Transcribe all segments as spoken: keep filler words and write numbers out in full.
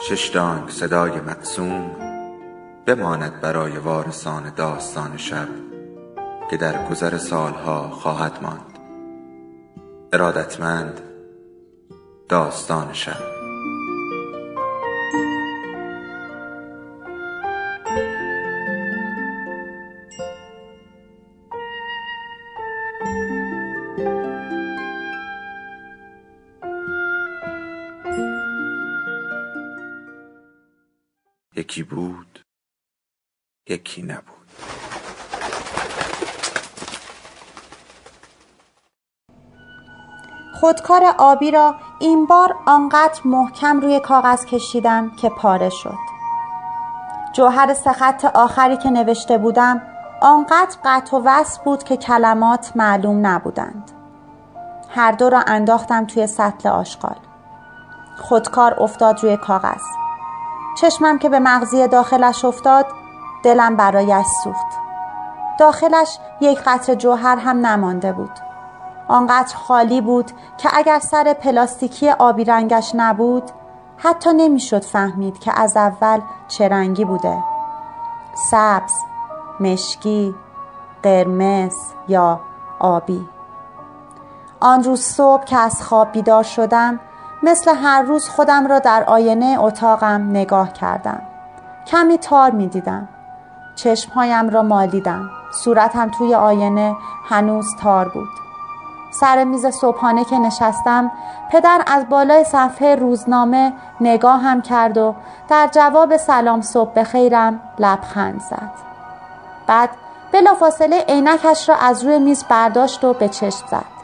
شش دانگ صدای معصوم بماند برای وارثان داستان شب که در گذر سالها خواهد ماند. ارادتمند داستان شب. یکی بود، یکی نبود. خودکار آبی را این بار آنقدر محکم روی کاغذ کشیدم که پاره شد. جوهر سه خط آخری که نوشته بودم آنقدر قطع و وصل بود که کلمات معلوم نبودند. هر دو را انداختم توی سطل آشغال. خودکار افتاد روی کاغذ. چشمم که به مغزی داخلش افتاد، دلم برایش سوخت. داخلش یک قطره جوهر هم نمانده بود. آنقدر خالی بود که اگر سر پلاستیکی آبی رنگش نبود، حتی نمیشد فهمید که از اول چه رنگی بوده. سبز، مشکی، قرمز یا آبی. آن روز صبح که از خواب بیدار شدم، مثل هر روز خودم را در آینه اتاقم نگاه کردم. کمی تار می دیدم. چشمهایم را مالیدم. صورتم توی آینه هنوز تار بود. سر میز صبحانه که نشستم، پدر از بالای صفحه روزنامه نگاهم کرد و در جواب سلام صبح بخیرم لبخند زد. بعد بلافاصله عینکش را از روی میز برداشت و به چشم زد.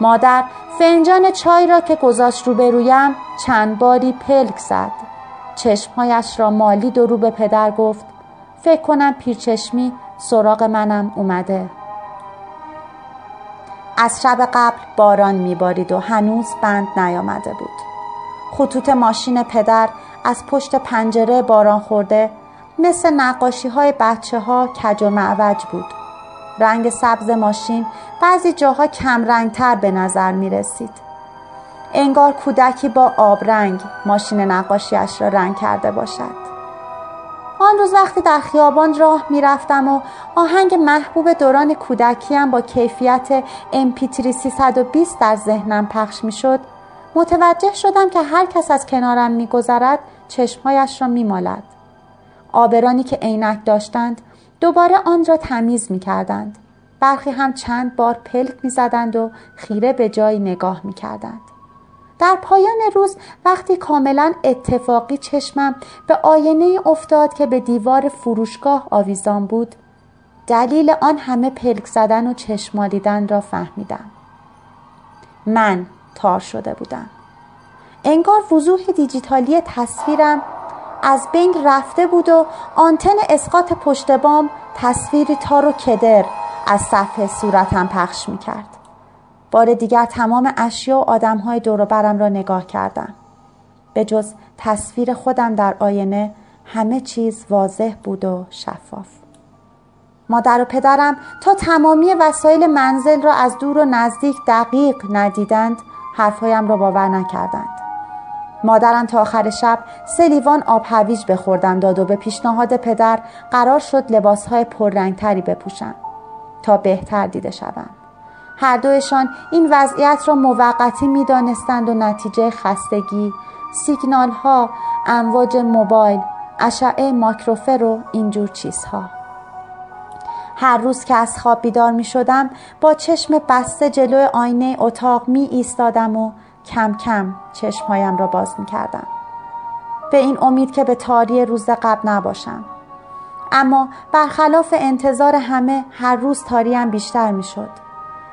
مادر فنجان چای را که گذاشت روبرویم چند باری پلک زد. چشمهایش را مالید و رو به پدر گفت: فکر کنم پیرچشمی سراغ منم اومده. از شب قبل باران میبارید و هنوز بند نیامده بود. خطوط ماشین پدر از پشت پنجره باران خورده مثل نقاشی های بچه ها کج و معوج بود. رنگ سبز ماشین بعضی جاها کم رنگتر به نظر می رسید. انگار کودکی با آبرنگ ماشین نقاشیش را رنگ کرده باشد. آن روز وقتی در خیابان راه می رفتم و آهنگ محبوب دوران کودکیم با کیفیت ام پی تری سیصد و بیست در ذهنم پخش می شد، متوجه شدم که هر کس از کنارم می گذرد چشمهایش را می مالد. آبرانی که عینک داشتند دوباره آن را تمیز می کردند. برخی هم چند بار پلک می زدند و خیره به جای نگاه می کردند. در پایان روز وقتی کاملا اتفاقی چشمم به آینه افتاد که به دیوار فروشگاه آویزان بود، دلیل آن همه پلک زدن و چشمالیدن را فهمیدم. من تار شده بودم. انگار وضوح دیجیتالی تصویرم از بین رفته بود و آنتن اسقاط پشت بام تصویری تار و کدر از صفحه صورتم پخش میکرد. بار دیگر تمام اشیا و آدمهای دور و برم را نگاه کردم. به جز تصویر خودم در آینه همه چیز واضح بود و شفاف. مادر و پدرم تا تمامی وسایل منزل را از دور و نزدیک دقیق ندیدند، حرفهایم را باور نکردند. مادرم تا آخر شب سه لیوان آب هویج به خوردم داد و به پیشنهاد پدر قرار شد لباسهای پررنگتری بپوشم تا بهتر دیده شوم. هر دویشان این وضعیت را موقتی می‌دانستند و نتیجه خستگی، سیگنال‌ها، امواج موبایل، اشعه ماکروفر و اینجور چیزها. هر روز که از خواب بیدار می‌شدم با چشم بسته جلوی آینه اتاق می‌ایستادم و کم کم چشمهایم را باز می کردم، به این امید که به تاری روز قبل نباشم. اما برخلاف انتظار همه هر روز تاریم بیشتر می شد.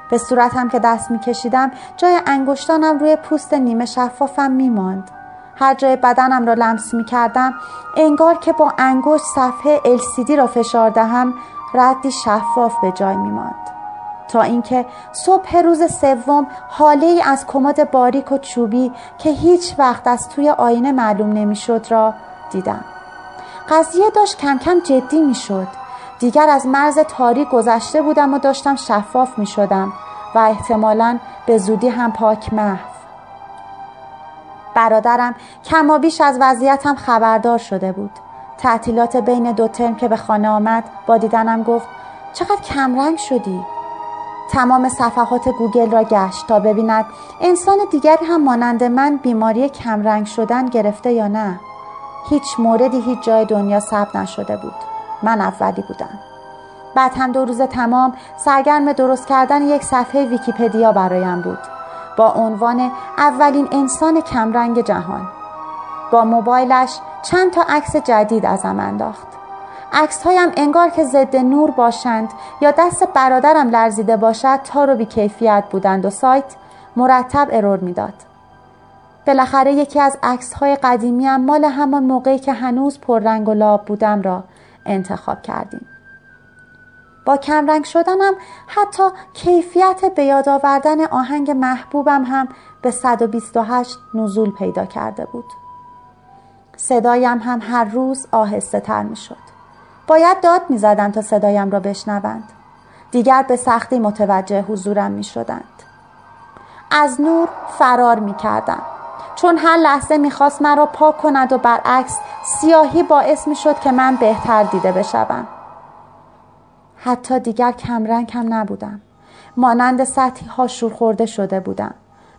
به صورتم که دست می کشیدم جای انگشتانم روی پوست نیمه شفافم می ماند. هر جای بدنم را لمس می کردم انگار که با انگشت صفحه ال سی دی را فشار دهم ردی شفاف به جای می ماند. تا اینکه صبح روز سوم حاله‌ای از کمد باریک و چوبی که هیچ وقت از توی آینه معلوم نمی‌شد را دیدم. قضیه داشت کم کم جدی می‌شد. دیگر از مرز تاریک گذشته بودم و داشتم شفاف می‌شدم و احتمالاً به زودی هم پاک محو. برادرم کمابیش از وضعیتم خبردار شده بود. تعطیلات بین دو ترم که به خانه آمد با دیدنم گفت چقدر کمرنگ شدی؟ تمام صفحات گوگل را گشت تا ببیند انسان دیگری هم مانند من بیماری کمرنگ شدن گرفته یا نه. هیچ موردی هیچ جای دنیا ثبت نشده بود. من اولی بودم. بعد هم دو روز تمام سرگرم درست کردن یک صفحه ویکی‌پدیا برایم بود با عنوان اولین انسان کمرنگ جهان. با موبایلش چند تا عکس جدید ازم انداخت. عکس‌هایم انگار که ضد نور باشند یا دست برادرم لرزیده باشد تار و بی‌کیفیت بودند و سایت مرتب ارور می‌داد. بالاخره یکی از عکس‌های قدیمی‌ام مال همان موقعی که هنوز پررنگ و لاب بودم را انتخاب کردیم. با کمرنگ شدنم حتی کیفیت به یاد آوردن آهنگ محبوبم هم به صد و بیست و هشت نزول پیدا کرده بود. صدایم هم هر روز آهسته تر می‌شد. باید داد می زدند تا صدایم را بشنوند. دیگر به سختی متوجه حضورم می شدند. از نور فرار می کردم. چون هر لحظه می خواست من را پاک کند و برعکس سیاهی باعث می شد که من بهتر دیده بشوم. حتی دیگر کمرنگ هم نبودم. مانند سطحی ها شورخورده شده بودم.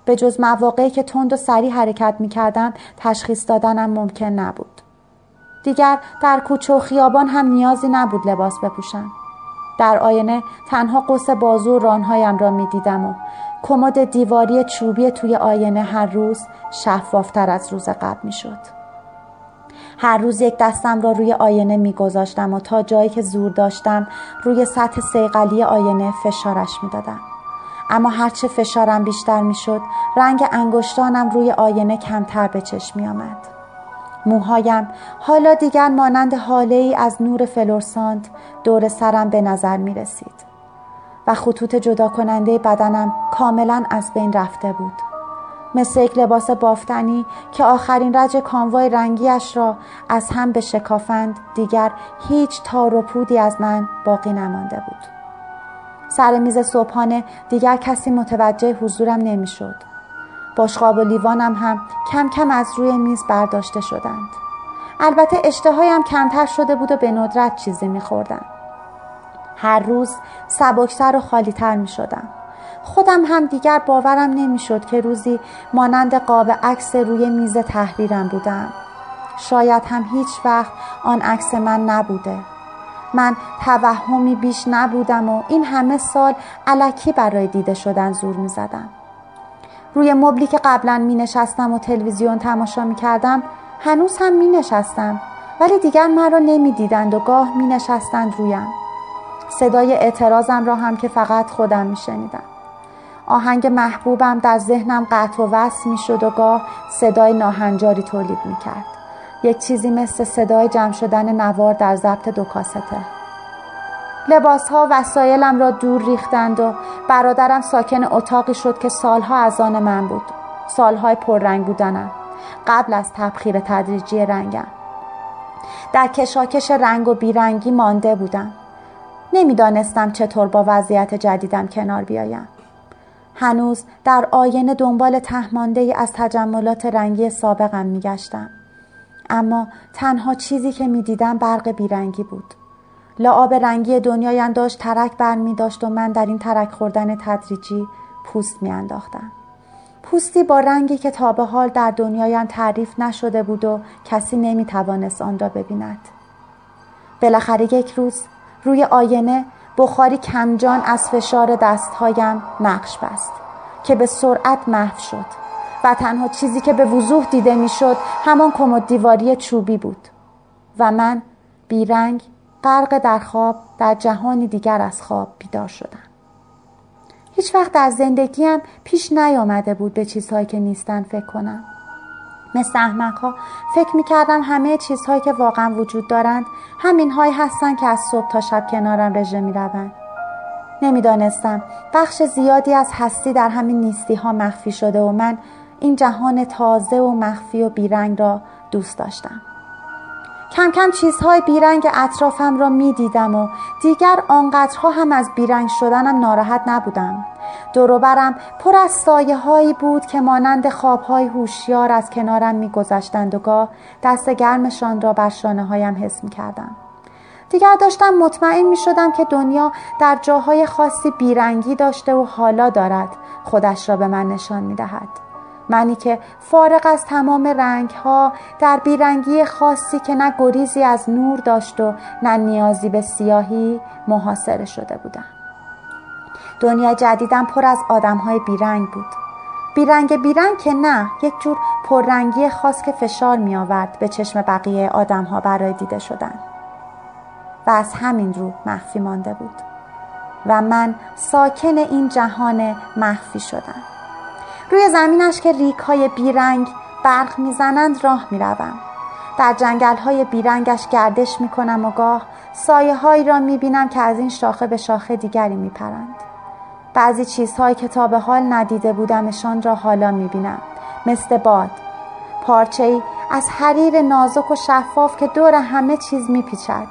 به جز مواقعی که تند و سریع حرکت می کردم تشخیص دادنم ممکن نبود. دیگر در کوچه و خیابان هم نیازی نبود لباس بپوشم. در آینه تنها قوس بازو و رانهایم را می دیدم و کمد دیواری چوبی توی آینه هر روز شفافتر از روز قبل می شد. هر روز یک دستم را روی آینه می گذاشتم و تا جایی که زور داشتم روی سطح صیقلی آینه فشارش می دادم. اما هرچه فشارم بیشتر می شد رنگ انگشتانم روی آینه کمتر به چشم می آمد. موهایم حالا دیگر مانند هاله‌ای از نور فلورسانت دور سرم به نظر می رسید و خطوط جدا کننده بدنم کاملا از بین رفته بود. مثل یک لباس بافتنی که آخرین رج کانوای رنگیش را از هم به شکافند دیگر هیچ تار و پودی از من باقی نمانده بود. سر میز صبحانه دیگر کسی متوجه حضورم نمی شد. بشقاب و لیوانم هم کم کم از روی میز برداشته شدند. البته اشتهایم کمتر شده بود و به ندرت چیزی می‌خوردم. هر روز سبک‌تر و خالی‌تر می‌شدم. خودم هم دیگر باورم نمی‌شد که روزی مانند قاب عکس روی میز تحریرم بودم. شاید هم هیچ وقت آن عکس من نبوده. من توهمی بیش نبودم و این همه سال الکی برای دیده شدن زور می‌زدم. روی مبلی که قبلا می نشستم و تلویزیون تماشا می کردم هنوز هم می نشستم ولی دیگر من را نمی دیدند و گاه می نشستند رویم. صدای اعتراضم را هم که فقط خودم می شنیدم. آهنگ محبوبم در ذهنم قطع و وصل می شد و گاه صدای ناهنجاری تولید می کرد. یک چیزی مثل صدای جمع شدن نوار در ضبط دو کاسته. لباس‌ها وسایلم را دور ریختند و برادرم ساکن اتاقی شد که سالها از آن من بود. سالهای پررنگ بودنم قبل از تبخیر تدریجی رنگم. در کشاکش رنگ و بیرنگی مانده بودم. نمی‌دانستم چطور با وضعیت جدیدم کنار بیایم. هنوز در آینه دنبال ته‌مانده‌ای از تجملات رنگی سابقم می‌گشتم. اما تنها چیزی که می‌دیدم برق بیرنگی بود. لعاب رنگی دنیایم داشت ترک بر می داشت و من در این ترک خوردن تدریجی پوست می انداختم. پوستی با رنگی که تا به حال در دنیایم تعریف نشده بود و کسی نمی توانست آن را ببیند. بالاخره یک روز روی آینه بخاری کمجان از فشار دستهایم نقش بست که به سرعت محو شد و تنها چیزی که به وضوح دیده می شد همان کمد دیواری چوبی بود و من بیرنگ غرق در خواب در جهانی دیگر از خواب بیدار شدم. هیچ وقت در زندگیم پیش نیامده بود به چیزهایی که نیستن فکر کنم. مثل احمق‌ها فکر می‌کردم همه چیزهایی که واقعا وجود دارند همین‌هایی هستند که از صبح تا شب کنارم رژه می‌روند. نمی‌دانستم بخش زیادی از هستی در همین نیستی‌ها مخفی شده و من این جهان تازه و مخفی و بیرنگ را دوست داشتم. کم کم چیزهای بیرنگ اطرافم را می دیدم و دیگر آنقدرها هم از بیرنگ شدنم ناراحت نبودم. دوروبرم پر از سایه هایی بود که مانند خوابهای هوشیار از کنارم می گذشتند و گاه دست گرمشان را بر شانه هایم حس می کردم. دیگر داشتم مطمئن می شدم که دنیا در جاهای خاصی بیرنگی داشته و حالا دارد خودش را به من نشان می دهد. منی که فارغ از تمام رنگ‌ها در بیرنگی خاصی که نه گریزی از نور داشت و نه نیازی به سیاهی محاصره شده بودم. دنیا جدیدم پر از آدم‌های بیرنگ بود. بیرنگ بیرنگ که نه، یک جور پررنگی خاص که فشار می آورد به چشم بقیه آدم‌ها برای دیده شدن و از همین رو مخفی مانده بود و من ساکن این جهان مخفی شدم. روی زمینش که ریگ‌های بیرنگ برق میزنند راه میروم. در جنگل‌های بیرنگش گردش میکنم و گاه سایه‌هایی را میبینم که از این شاخه به شاخه دیگری میپرند. بعضی چیزهایی که تا به حال ندیده بودمشان را حالا میبینم، مثل باد، پارچه‌ای از حریر نازک و شفاف که دور همه چیز میپیچد.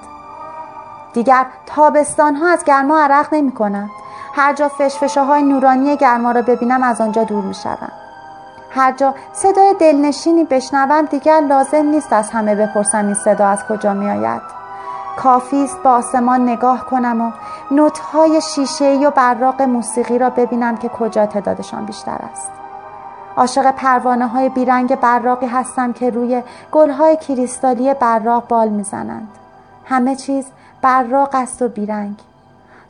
دیگر تابستان‌ها از گرما عرق نمیکنند. هر جا فشفشه‌های نورانی گرما را ببینم از آنجا دور می‌شوم. هر جا صدای دلنشینی بشنوم دیگر لازم نیست از همه بپرسم این صدا از کجا می‌آید. کافی است به آسمان نگاه کنم و نوت‌های شیشه‌ای و براق موسیقی را ببینم که کجا تعدادشان بیشتر است. عاشق پروانه‌های بیرنگ براقی هستم که روی گل‌های کریستالی براق بال می‌زنند. همه چیز براق است و بیرنگ.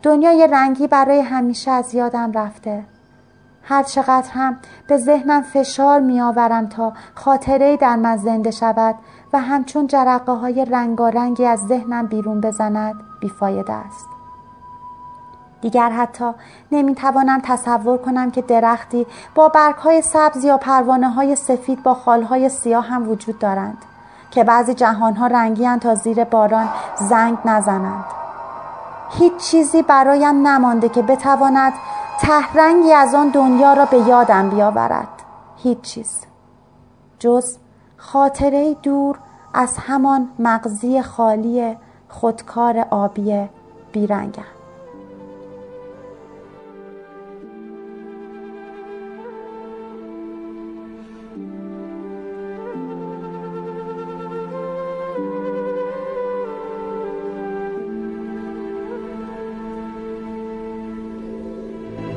دنیای رنگی برای همیشه از یادم رفته. هر چقدر هم به ذهنم فشار می آورم تا خاطره‌ای در من زنده شود و همچون جرقه های رنگارنگی از ذهنم بیرون بزند بیفایده است. دیگر حتی نمی توانم تصور کنم که درختی با برگ‌های سبز یا پروانه‌های سفید با خال‌های سیاه هم وجود دارند که بعضی جهان‌ها رنگی‌اند تا زیر باران زنگ نزنند. هیچ چیزی برایم نمانده که بتواند تهرنگی از آن دنیا را به یادم بیاورد. هیچ چیز جز خاطره دور از همان مغزی خالی خودکار آبی بیرنگم.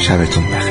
شبتون بخیر.